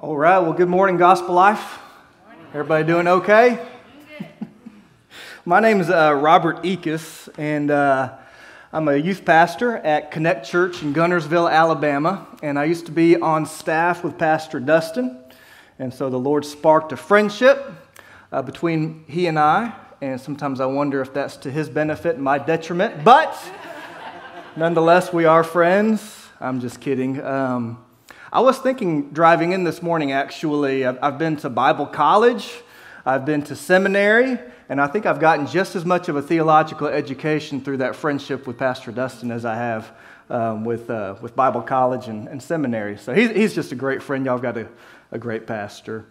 All right, well, good morning, Gospel Life. Morning. Everybody doing okay? My name is Robert Eakes, and I'm a youth pastor at Connect Church in Guntersville, Alabama, and I used to be on staff with Pastor Dustin, and so the Lord sparked a friendship between he and I, and sometimes I wonder if that's to his benefit and my detriment, but nonetheless, we are friends. I'm just kidding. I was thinking driving in this morning, actually, I've been to Bible college, I've been to seminary, and I think I've gotten just as much of a theological education through that friendship with Pastor Dustin as I have with Bible college and seminary. So he's just a great friend. Y'all got a great pastor.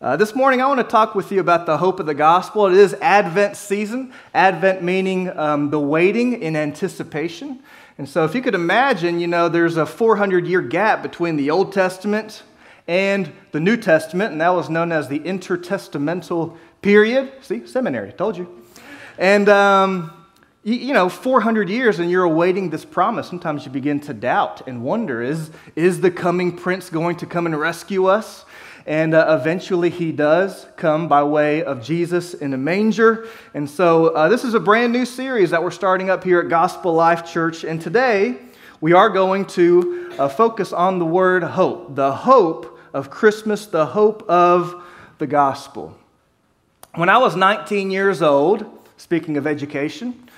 This morning, I want to talk with you about the hope of the gospel. It is Advent season, Advent meaning the waiting in anticipation. And so if you could imagine, you know, there's a 400-year gap between the Old Testament and the New Testament, and that was known as the intertestamental period. See, seminary, told you. And, you know, 400 years and you're awaiting this promise. Sometimes you begin to doubt and wonder, is the coming prince going to come and rescue us? And eventually he does come by way of Jesus in a manger. And so this is a brand new series that we're starting up here at Gospel Life Church. And today we are going to focus on the word hope, the hope of Christmas, the hope of the gospel. When I was 19 years old, speaking of education,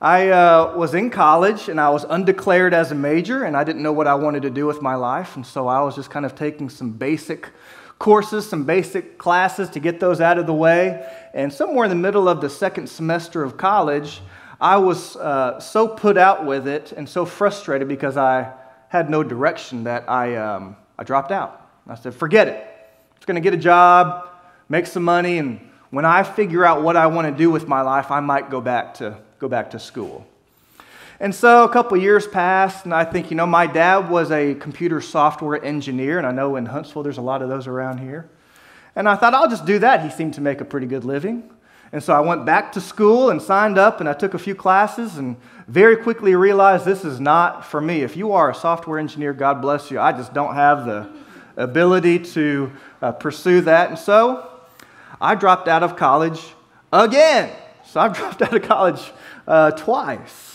I was in college and I was undeclared as a major and I didn't know what I wanted to do with my life. And so I was just kind of taking some basic courses, some basic classes to get those out of the way. And somewhere in the middle of the second semester of college, I was so put out with it and so frustrated because I had no direction that I dropped out. I said, forget it. I'm just going to get a job, make some money, and when I figure out what I want to do with my life, I might go back to school. And so a couple years passed, and I think, you know, my dad was a computer software engineer, and I know in Huntsville there's a lot of those around here. And I thought, I'll just do that. He seemed to make a pretty good living. And so I went back to school and signed up, and I took a few classes and very quickly realized this is not for me. If you are a software engineer, God bless you. I just don't have the ability to pursue that. And so I dropped out of college again. So I've dropped out of college twice.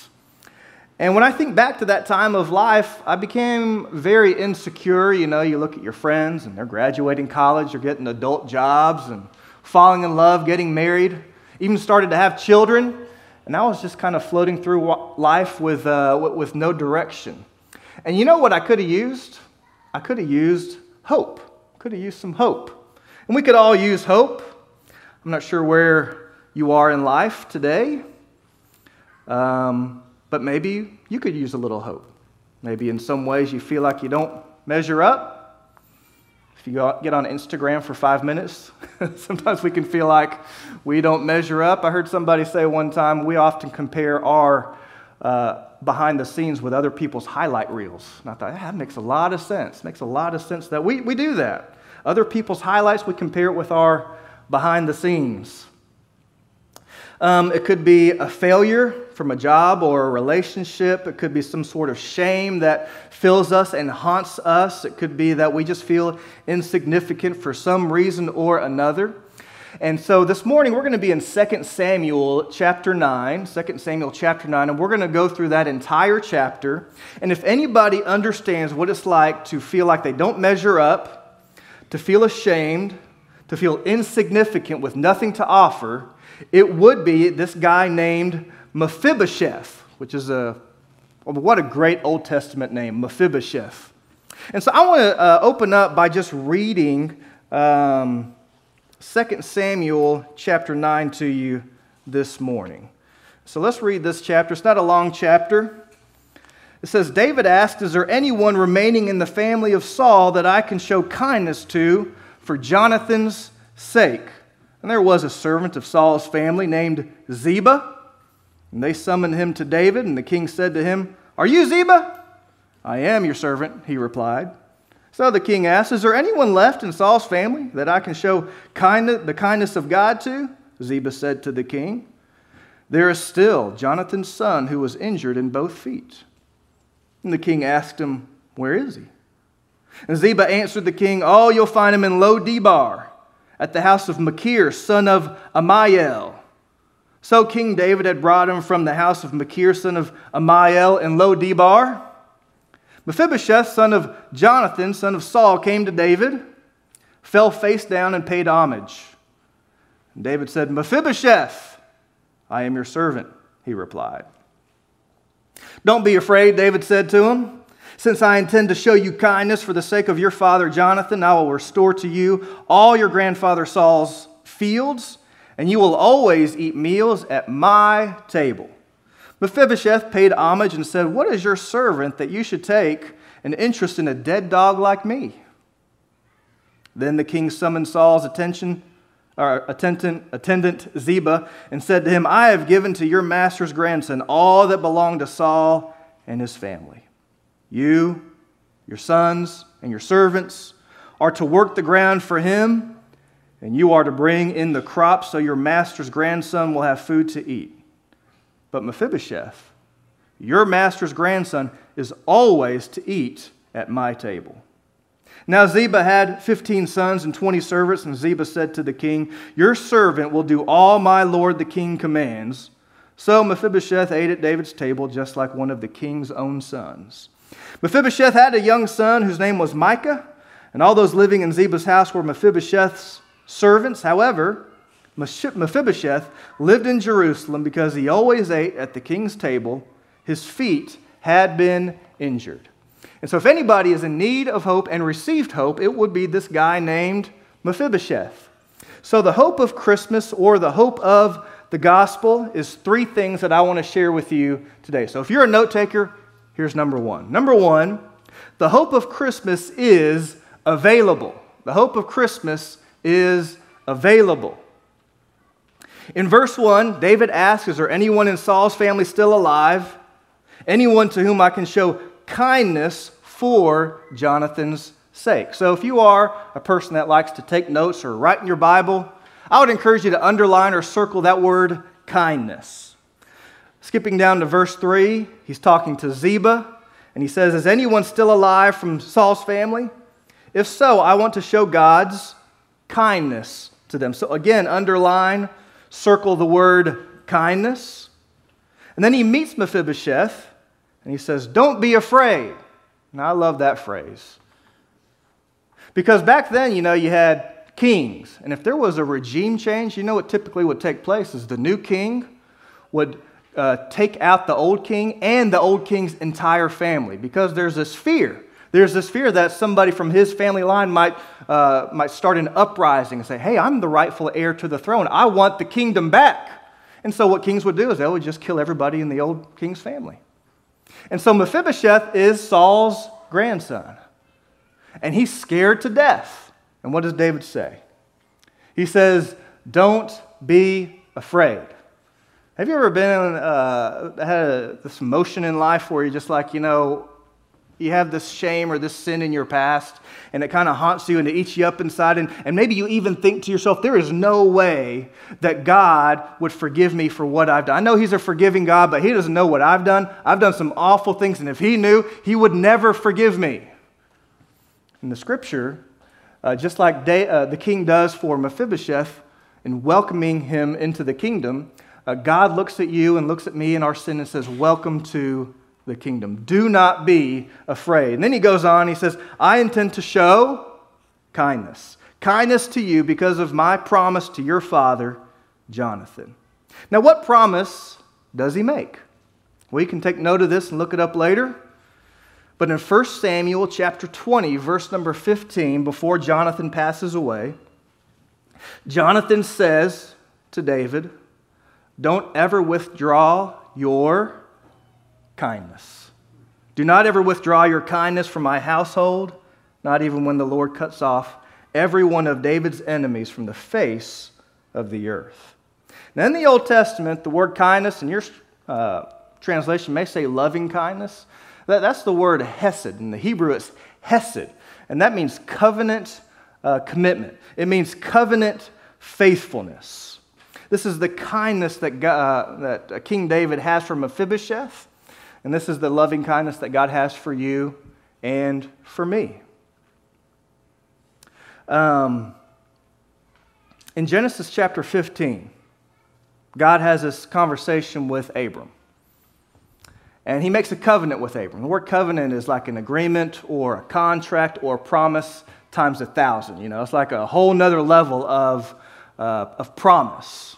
And when I think back to that time of life, I became very insecure. You know, you look at your friends and they're graduating college, they're getting adult jobs and falling in love, getting married, even started to have children. And I was just kind of floating through life with no direction. And you know what I could have used? I could have used hope. Could have used some hope. And we could all use hope. I'm not sure where you are in life today. But maybe you could use a little hope. Maybe in some ways you feel like you don't measure up. If you get on Instagram for 5 minutes, sometimes we can feel like we don't measure up. I heard somebody say one time, we often compare our behind the scenes with other people's highlight reels. And I thought, that makes a lot of sense. It makes a lot of sense that we do that. Other people's highlights, we compare it with our behind the scenes. It could be a failure from a job or a relationship. It could be some sort of shame that fills us and haunts us. It could be that we just feel insignificant for some reason or another. And so this morning we're going to be in 2 Samuel chapter 9, 2 Samuel chapter 9, and we're going to go through that entire chapter. And if anybody understands what it's like to feel like they don't measure up, to feel ashamed, to feel insignificant with nothing to offer, it would be this guy named Mephibosheth, which is what a great Old Testament name, Mephibosheth. And so I want to open up by just reading 2 Samuel chapter 9 to you this morning. So let's read this chapter. It's not a long chapter. It says, David asked, is there anyone remaining in the family of Saul that I can show kindness to for Jonathan's sake? And there was a servant of Saul's family named Ziba. And they summoned him to David, and the king said to him, are you Ziba? I am your servant, he replied. So the king asked, is there anyone left in Saul's family that I can show the kindness of God to? Ziba said to the king, there is still Jonathan's son who was injured in both feet. And the king asked him, where is he? And Ziba answered the king, "Oh, you'll find him in Lo-debar, at the house of Makir, son of Amiel." So King David had brought him from the house of Makir, son of Amiel, in Lo-debar. Mephibosheth, son of Jonathan, son of Saul, came to David, fell face down, and paid homage. And David said, "Mephibosheth, I am your servant," he replied. "Don't be afraid," David said to him. "Since I intend to show you kindness for the sake of your father Jonathan, I will restore to you all your grandfather Saul's fields, and you will always eat meals at my table." Mephibosheth paid homage and said, "What is your servant that you should take an interest in a dead dog like me?" Then the king summoned Saul's attendant Ziba and said to him, "I have given to your master's grandson all that belonged to Saul and his family. You, your sons, and your servants are to work the ground for him, and you are to bring in the crops so your master's grandson will have food to eat. But Mephibosheth, your master's grandson, is always to eat at my table." Now Ziba had 15 sons and 20 servants, and Ziba said to the king, "Your servant will do all my lord the king commands." So Mephibosheth ate at David's table just like one of the king's own sons. Mephibosheth had a young son whose name was Micah, and all those living in Ziba's house were Mephibosheth's servants. However, Mephibosheth lived in Jerusalem because he always ate at the king's table. His feet had been injured. And so if anybody is in need of hope and received hope, it would be this guy named Mephibosheth. So the hope of Christmas, or the hope of the gospel, is three things that I want to share with you today. So if you're a note taker, here's number one. Number one, the hope of Christmas is available. The hope of Christmas is available. In verse 1, David asks, "Is there anyone in Saul's family still alive? Anyone to whom I can show kindness for Jonathan's sake?" So if you are a person that likes to take notes or write in your Bible, I would encourage you to underline or circle that word kindness. Skipping down to verse 3, he's talking to Ziba, and he says, "Is anyone still alive from Saul's family? If so, I want to show God's kindness to them." So again, underline, circle the word kindness. And then he meets Mephibosheth, and he says, "Don't be afraid." And I love that phrase. Because back then, you had kings. And if there was a regime change, what typically would take place is the new king would take out the old king and the old king's entire family, because there's this fear. There's this fear that somebody from his family line might start an uprising and say, "Hey, I'm the rightful heir to the throne. I want the kingdom back." And so what kings would do is they would just kill everybody in the old king's family. And so Mephibosheth is Saul's grandson, and he's scared to death. And what does David say? He says, "Don't be afraid." Have you ever been had this motion in life where you're just like, you have this shame or this sin in your past, and it kind of haunts you and it eats you up inside, and maybe you even think to yourself, there is no way that God would forgive me for what I've done. I know he's a forgiving God, but he doesn't know what I've done. I've done some awful things, and if he knew, he would never forgive me. In the scripture, just like the king does for Mephibosheth in welcoming him into the kingdom, God looks at you and looks at me in our sin and says, "Welcome to the kingdom. Do not be afraid." And then he goes on, he says, "I intend to show kindness. Kindness to you because of my promise to your father, Jonathan." Now, what promise does he make? Well, you can take note of this and look it up later. But in 1 Samuel chapter 20, verse number 15, before Jonathan passes away, Jonathan says to David, "Don't ever withdraw your kindness. Do not ever withdraw your kindness from my household, not even when the Lord cuts off every one of David's enemies from the face of the earth." Now in the Old Testament, the word kindness, and your translation may say loving kindness, that's the word hesed. In the Hebrew, it's hesed, and that means covenant commitment. It means covenant faithfulness. This is the kindness that King David has for Mephibosheth. And this is the loving kindness that God has for you and for me. In Genesis chapter 15, God has this conversation with Abram. And he makes a covenant with Abram. The word covenant is like an agreement or a contract or a promise times 1,000. You know, it's like a whole nother level of promise.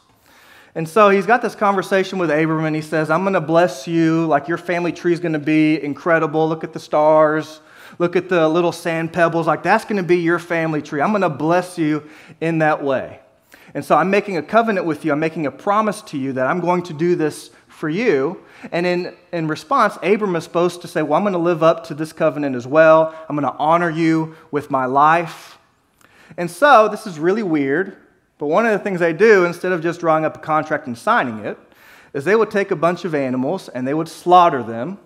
And so he's got this conversation with Abram, and he says, I'm going to bless you. Like, your family tree is going to be incredible. Look at the stars. Look at the little sand pebbles. Like, that's going to be your family tree. I'm going to bless you in that way. And so I'm making a covenant with you. I'm making a promise to you that I'm going to do this for you. And in response, Abram is supposed to say, well, I'm going to live up to this covenant as well. I'm going to honor you with my life. And so this is really weird, but one of the things they do, instead of just drawing up a contract and signing it, is they would take a bunch of animals and they would slaughter them,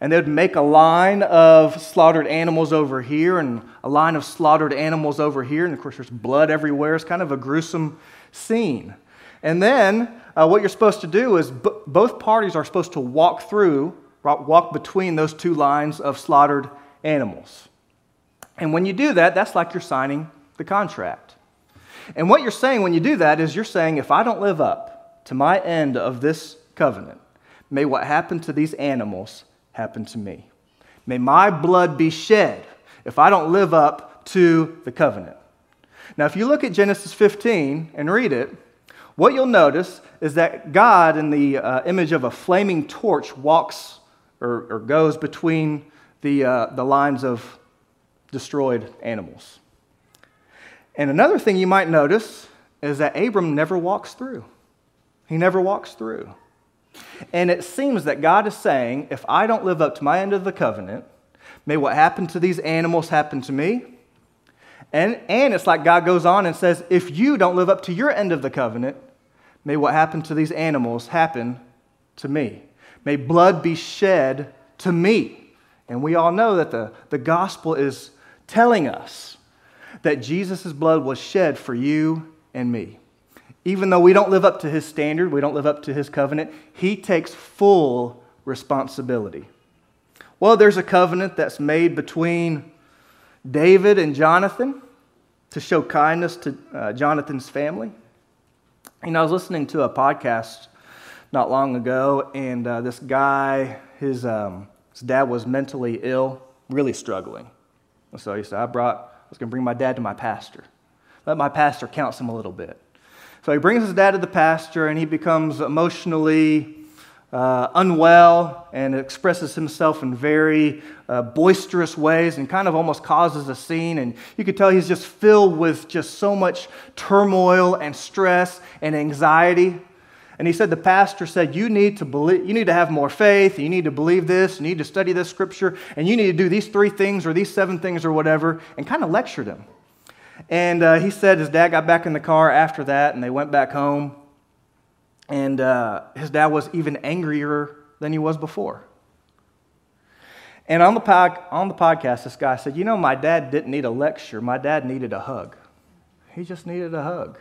and they would make a line of slaughtered animals over here and a line of slaughtered animals over here, and of course there's blood everywhere. It's kind of a gruesome scene. And then what you're supposed to do is both parties are supposed to walk between those two lines of slaughtered animals. And when you do that, that's like you're signing the contract. And what you're saying when you do that is you're saying, if I don't live up to my end of this covenant, may what happened to these animals happen to me. May my blood be shed if I don't live up to the covenant. Now, if you look at Genesis 15 and read it, what you'll notice is that God, in the image of a flaming torch, walks or goes between the lines of destroyed animals. And another thing you might notice is that Abram never walks through. He never walks through. And it seems that God is saying, if I don't live up to my end of the covenant, may what happened to these animals happen to me. And it's like God goes on and says, if you don't live up to your end of the covenant, may what happened to these animals happen to me. May blood be shed to me. And we all know that the gospel is telling us that Jesus' blood was shed for you and me. Even though we don't live up to his standard, we don't live up to his covenant, he takes full responsibility. Well, there's a covenant that's made between David and Jonathan to show kindness to Jonathan's family. You know, I was listening to a podcast not long ago, and this guy, his dad was mentally ill, really struggling. And so he said, I was going to bring my dad to my pastor. Let my pastor counsel him a little bit. So he brings his dad to the pastor, and he becomes emotionally unwell and expresses himself in very boisterous ways and kind of almost causes a scene. And you could tell he's just filled with just so much turmoil and stress and anxiety. And he said, the pastor said, you need to have more faith, you need to believe this, you need to study this scripture, and you need to do these 3 things or these 7 things or whatever, and kind of lectured him. And he said his dad got back in the car after that, and they went back home. And his dad was even angrier than he was before. And on the podcast, this guy said, you know, my dad didn't need a lecture. My dad needed a hug. He just needed a hug.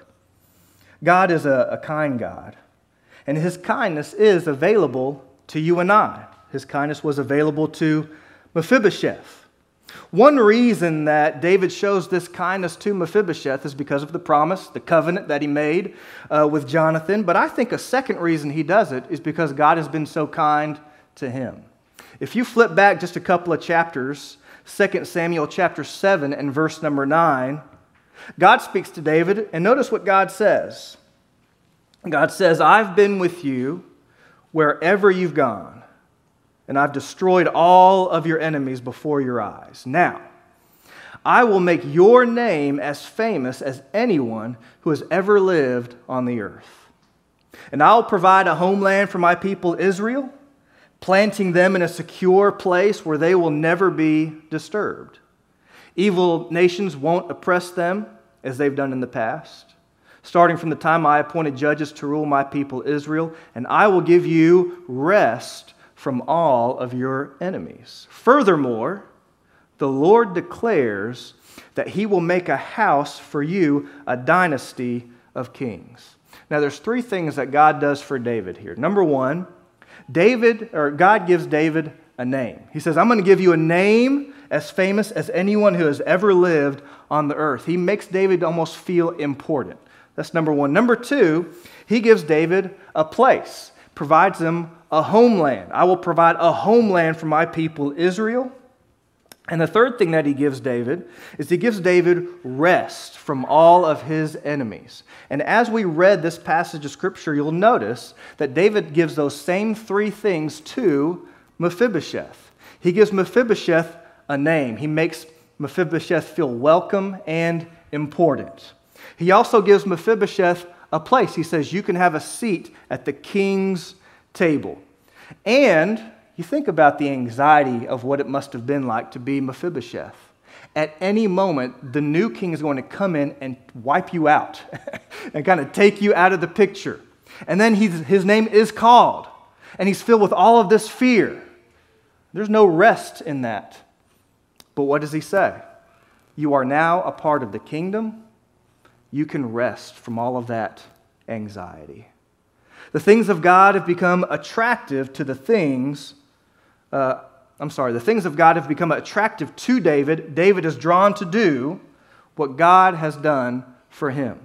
God is a kind God. And his kindness is available to you and I. His kindness was available to Mephibosheth. One reason that David shows this kindness to Mephibosheth is because of the promise, the covenant that he made with Jonathan. But I think a second reason he does it is because God has been so kind to him. If you flip back just a couple of chapters, 2 Samuel chapter 7 and verse number 9, God speaks to David, and notice what God says. God says, I've been with you wherever you've gone, and I've destroyed all of your enemies before your eyes. Now, I will make your name as famous as anyone who has ever lived on the earth. And I'll provide a homeland for my people Israel, planting them in a secure place where they will never be disturbed. Evil nations won't oppress them as they've done in the past. Starting from the time I appointed judges to rule my people Israel, and I will give you rest from all of your enemies. Furthermore, the Lord declares that he will make a house for you, a dynasty of kings. Now, there's 3 things that God does for David here. Number 1, God gives David a name. He says, I'm going to give you a name as famous as anyone who has ever lived on the earth. He makes David almost feel important. That's number one. Number two, he gives David a place, provides him a homeland. I will provide a homeland for my people Israel. And the third thing that he gives David is he gives David rest from all of his enemies. And as we read this passage of Scripture, you'll notice that David gives those same three things to Mephibosheth. He gives Mephibosheth a name. He makes Mephibosheth feel welcome and important. He also gives Mephibosheth a place. He says, you can have a seat at the king's table. And you think about the anxiety of what it must have been like to be Mephibosheth. At any moment, the new king is going to come in and wipe you out and kind of take you out of the picture. And then his name is called, and he's filled with all of this fear. There's no rest in that. But what does he say? You are now a part of the kingdom. You can rest from all of that anxiety. The things of God have become attractive to the things the things of God have become attractive to David. David is drawn to do what God has done for him.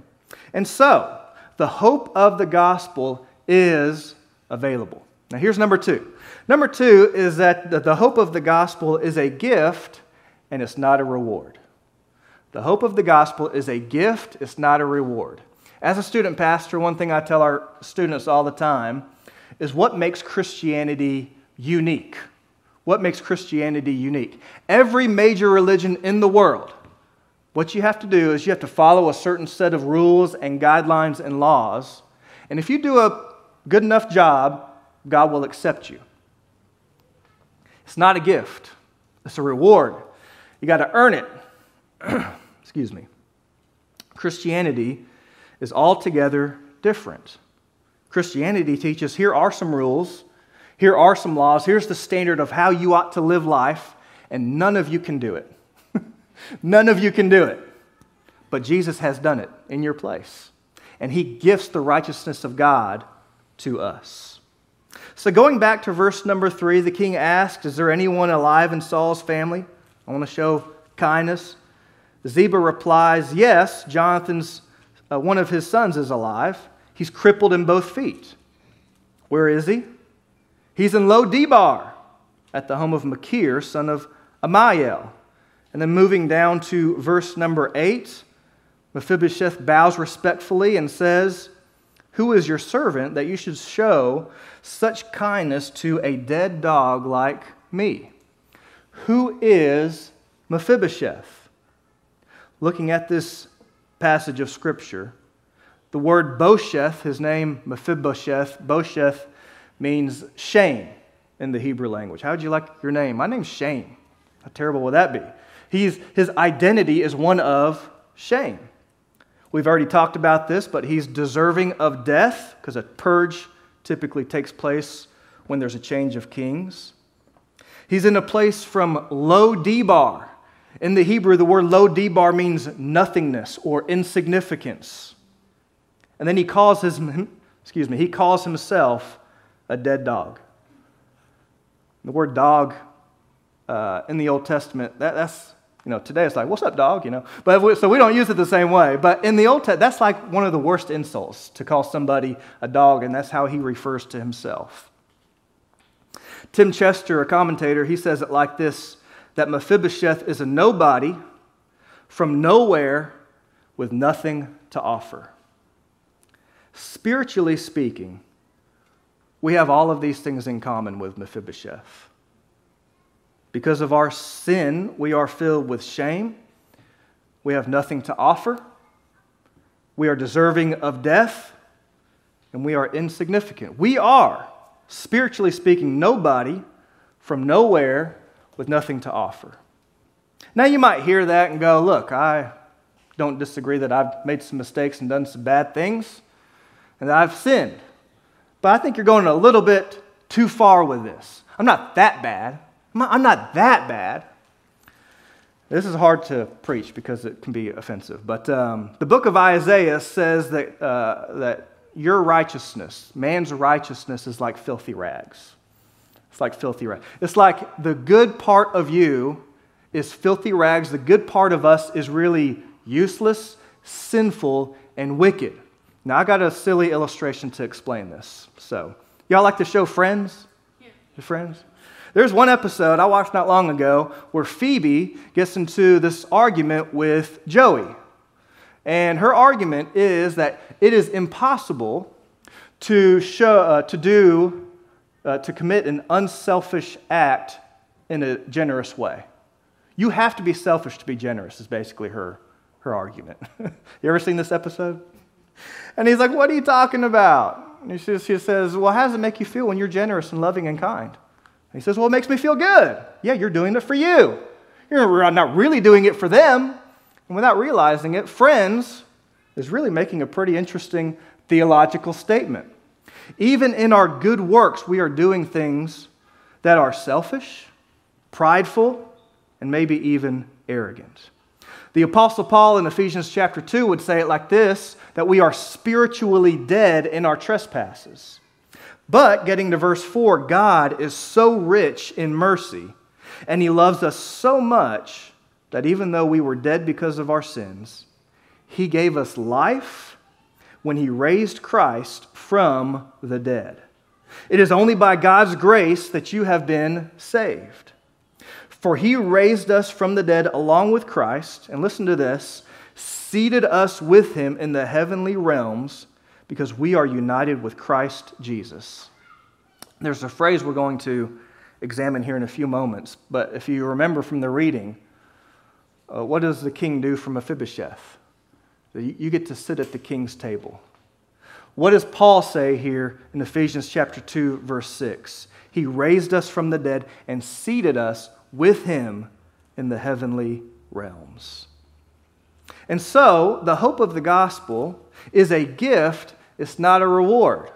And so, the hope of the gospel is available. Now, here's number two. Number two is that the hope of the gospel is a gift, and it's not a reward. The hope of the gospel is a gift, it's not a reward. As a student pastor, one thing I tell our students all the time is what makes Christianity unique. What makes Christianity unique? Every major religion in the world, what you have to do is you have to follow a certain set of rules and guidelines and laws. And if you do a good enough job, God will accept you. It's not a gift. It's a reward. You got to earn it. Excuse me. Christianity is altogether different. Christianity teaches, here are some rules, here are some laws, here's the standard of how you ought to live life, and none of you can do it. None of you can do it. But Jesus has done it in your place, and he gifts the righteousness of God to us. So going back to verse number 3, the king asked, is there anyone alive in Saul's family? I want to show kindness. Ziba replies, yes, Jonathan's one of his sons is alive. He's crippled in both feet. Where is he? He's in Lo-debar at the home of Makir, son of Amiel. And then moving down to verse number 8, Mephibosheth bows respectfully and says, who is your servant that you should show such kindness to a dead dog like me? Who is Mephibosheth? Looking at this passage of Scripture, the word Bosheth, his name Mephibosheth, Bosheth means shame in the Hebrew language. How would you like your name? My name's shame. How terrible would that be? His identity is one of shame. We've already talked about this, but he's deserving of death because a purge typically takes place when there's a change of kings. He's in a place from Lo-debar. In the Hebrew, the word Lo-debar means nothingness or insignificance. And then he calls himself a dead dog. The word dog in the Old Testament, that's, today it's like, what's up, dog, But so we don't use it the same way. But in the Old Testament, that's like one of the worst insults, to call somebody a dog, and that's how he refers to himself. Tim Chester, a commentator, he says it like this, that Mephibosheth is a nobody from nowhere with nothing to offer. Spiritually speaking, we have all of these things in common with Mephibosheth. Because of our sin, we are filled with shame. We have nothing to offer. We are deserving of death, and we are insignificant. We are, spiritually speaking, nobody from nowhere with nothing to offer. Now you might hear that and go, look, I don't disagree that I've made some mistakes and done some bad things and that I've sinned. But I think you're going a little bit too far with this. I'm not that bad. This is hard to preach because it can be offensive. But the book of Isaiah says that your righteousness, man's righteousness, is like filthy rags. It's like filthy rags. It's like the good part of you is filthy rags. The good part of us is really useless, sinful, and wicked. Now, I got a silly illustration to explain this. So, y'all like the show Friends? Yeah. Your friends? There's one episode I watched not long ago where Phoebe gets into this argument with Joey. And her argument is that it is impossible to commit an unselfish act in a generous way. You have to be selfish to be generous is basically her argument. You ever seen this episode? And he's like, what are you talking about? And she says, well, how does it make you feel when you're generous and loving and kind? And he says, well, it makes me feel good. Yeah, you're doing it for you. You're not really doing it for them. And without realizing it, Friends is really making a pretty interesting theological statement. Even in our good works, we are doing things that are selfish, prideful, and maybe even arrogant. The Apostle Paul in Ephesians chapter 2 would say it like this, that we are spiritually dead in our trespasses. But, getting to verse 4, God is so rich in mercy, and He loves us so much that even though we were dead because of our sins, He gave us life when He raised Christ from the dead. It is only by God's grace that you have been saved. For He raised us from the dead along with Christ, and listen to this, seated us with Him in the heavenly realms because we are united with Christ Jesus. There's a phrase we're going to examine here in a few moments, but if you remember from the reading, what does the king do for Mephibosheth? You get to sit at the king's table. What does Paul say here in Ephesians chapter 2, verse 6? He raised us from the dead and seated us with Him in the heavenly realms. And so, the hope of the gospel is a gift, it's not a reward.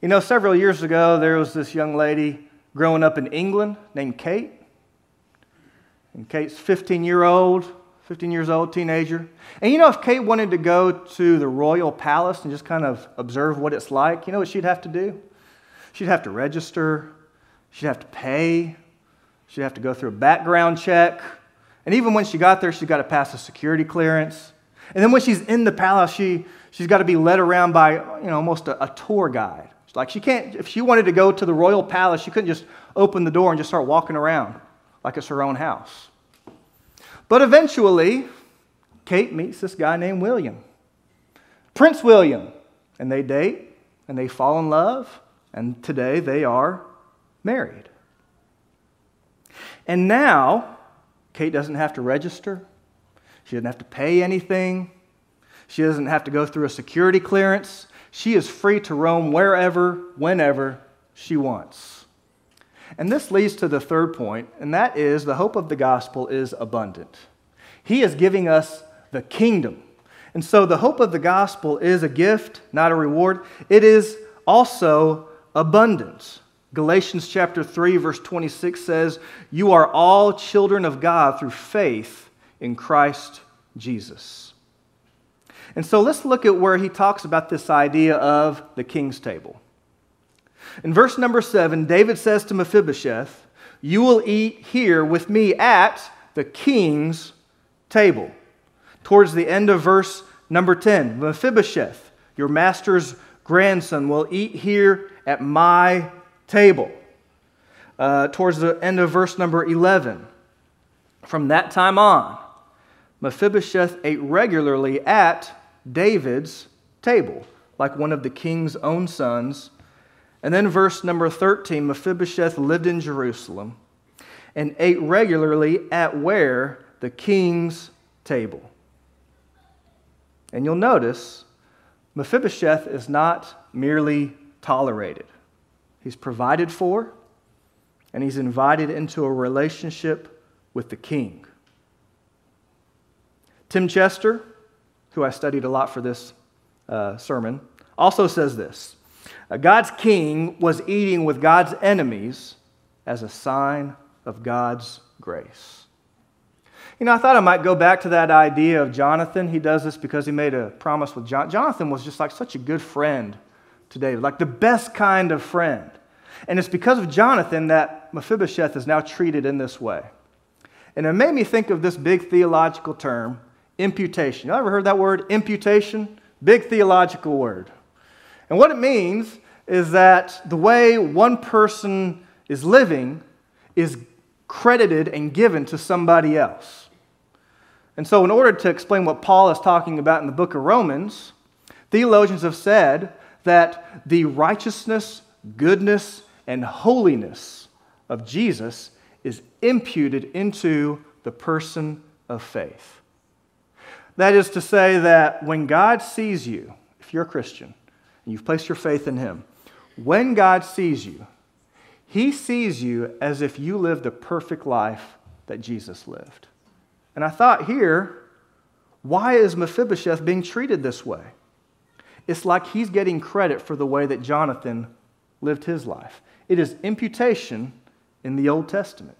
You know, several years ago, there was this young lady growing up in England named Kate. And Kate's 15 years old, teenager. And you know, if Kate wanted to go to the royal palace and just kind of observe what it's like, you know what she'd have to do? She'd have to register. She'd have to pay. She'd have to go through a background check. And even when she got there, she got to pass a security clearance. And then when she's in the palace, she's got to be led around by, you know, almost a tour guide. It's like she can't, if she wanted to go to the royal palace, she couldn't just open the door and just start walking around like it's her own house. But eventually, Kate meets this guy named William, Prince William, and they date, and they fall in love, and today they are married. And now, Kate doesn't have to register, she doesn't have to pay anything, she doesn't have to go through a security clearance, she is free to roam wherever, whenever she wants. And this leads to the third point, and that is the hope of the gospel is abundant. He is giving us the kingdom. And so the hope of the gospel is a gift, not a reward. It is also abundant. Galatians chapter 3, verse 26 says, "You are all children of God through faith in Christ Jesus." And so let's look at where he talks about this idea of the king's table. In verse number 7, David says to Mephibosheth, "You will eat here with me at the king's table." Towards the end of verse number 10, "Mephibosheth, your master's grandson, will eat here at my table." Towards the end of verse number 11, "From that time on, Mephibosheth ate regularly at David's table," like one of the king's own sons. And then verse number 13, "Mephibosheth lived in Jerusalem and ate regularly at" where? "The king's table." And you'll notice Mephibosheth is not merely tolerated. He's provided for, and he's invited into a relationship with the king. Tim Chester, who I studied a lot for this sermon, also says this: God's king was eating with God's enemies as a sign of God's grace. You know, I thought I might go back to that idea of Jonathan. He does this because he made a promise with Jonathan. Jonathan was just like such a good friend to David, like the best kind of friend. And it's because of Jonathan that Mephibosheth is now treated in this way. And it made me think of this big theological term, imputation. You ever heard that word, imputation? Big theological word. And what it means is that the way one person is living is credited and given to somebody else. And so in order to explain what Paul is talking about in the book of Romans, theologians have said that the righteousness, goodness, and holiness of Jesus is imputed into the person of faith. That is to say that when God sees you, if you're a Christian, and you've placed your faith in Him, when God sees you, He sees you as if you lived the perfect life that Jesus lived. And I thought here, why is Mephibosheth being treated this way? It's like he's getting credit for the way that Jonathan lived his life. It is imputation in the Old Testament.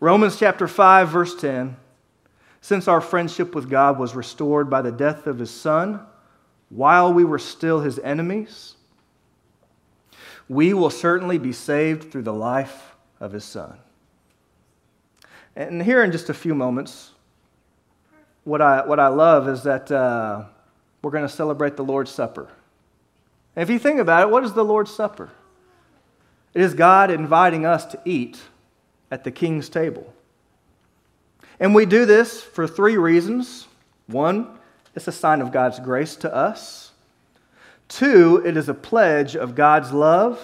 Romans chapter 5, verse 10, since our friendship with God was restored by the death of His Son, while we were still His enemies, we will certainly be saved through the life of His Son. And here in just a few moments, what I love is that we're going to celebrate the Lord's Supper. And if you think about it, what is the Lord's Supper? It is God inviting us to eat at the King's table. And we do this for three reasons. One, it's a sign of God's grace to us. Two, it is a pledge of God's love.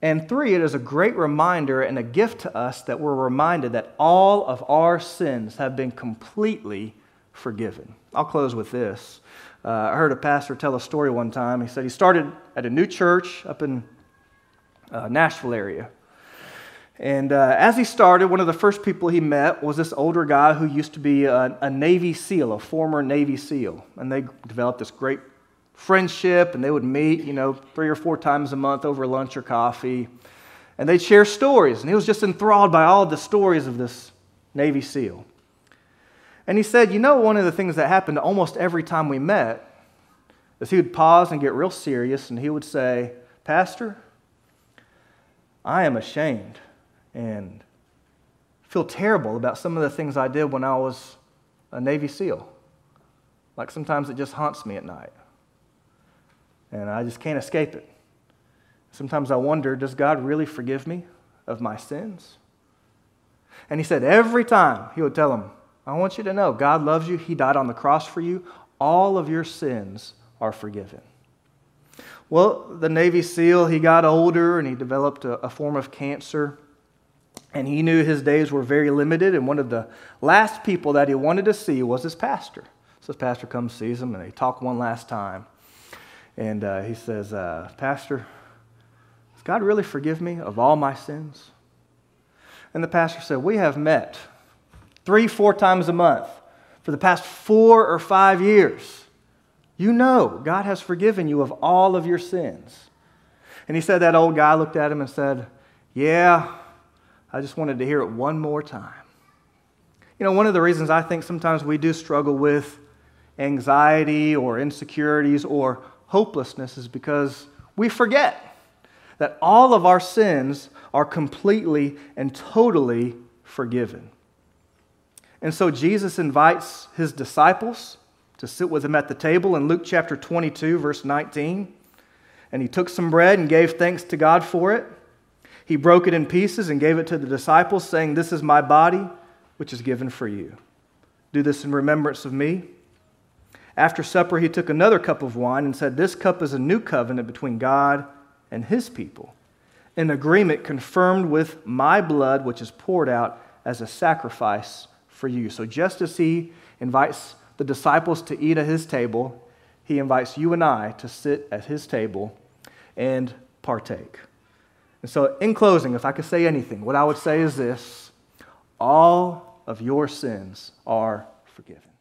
And three, it is a great reminder and a gift to us that we're reminded that all of our sins have been completely forgiven. I'll close with this. I heard a pastor tell a story one time. He said he started at a new church up in Nashville area. And as he started, one of the first people he met was this older guy who used to be a Navy SEAL, a former Navy SEAL. And they developed this great friendship, and they would meet, 3 or 4 times a month over lunch or coffee. And they'd share stories. And he was just enthralled by all the stories of this Navy SEAL. And he said, one of the things that happened almost every time we met is he would pause and get real serious, and he would say, "Pastor, I am ashamed and feel terrible about some of the things I did when I was a Navy SEAL. Like sometimes it just haunts me at night, and I just can't escape it. Sometimes I wonder, does God really forgive me of my sins?" And he said every time he would tell him, "I want you to know God loves you. He died on the cross for you. All of your sins are forgiven." Well, the Navy SEAL, he got older, and he developed a form of cancer. And he knew his days were very limited, and one of the last people that he wanted to see was his pastor. So his pastor comes, sees him, and they talk one last time. And he says, "Pastor, does God really forgive me of all my sins?" And the pastor said, "We have met 3, 4 times a month for the past 4 or 5 years. You know God has forgiven you of all of your sins." And he said that old guy looked at him and said, "Yeah, I just wanted to hear it one more time." One of the reasons I think sometimes we do struggle with anxiety or insecurities or hopelessness is because we forget that all of our sins are completely and totally forgiven. And so Jesus invites His disciples to sit with Him at the table in Luke chapter 22, verse 19. And He took some bread and gave thanks to God for it. He broke it in pieces and gave it to the disciples, saying, "This is my body, which is given for you. Do this in remembrance of me." After supper, He took another cup of wine and said, "This cup is a new covenant between God and His people, an agreement confirmed with my blood, which is poured out as a sacrifice for you." So just as He invites the disciples to eat at His table, He invites you and I to sit at His table and partake. And so in closing, if I could say anything, what I would say is this: all of your sins are forgiven.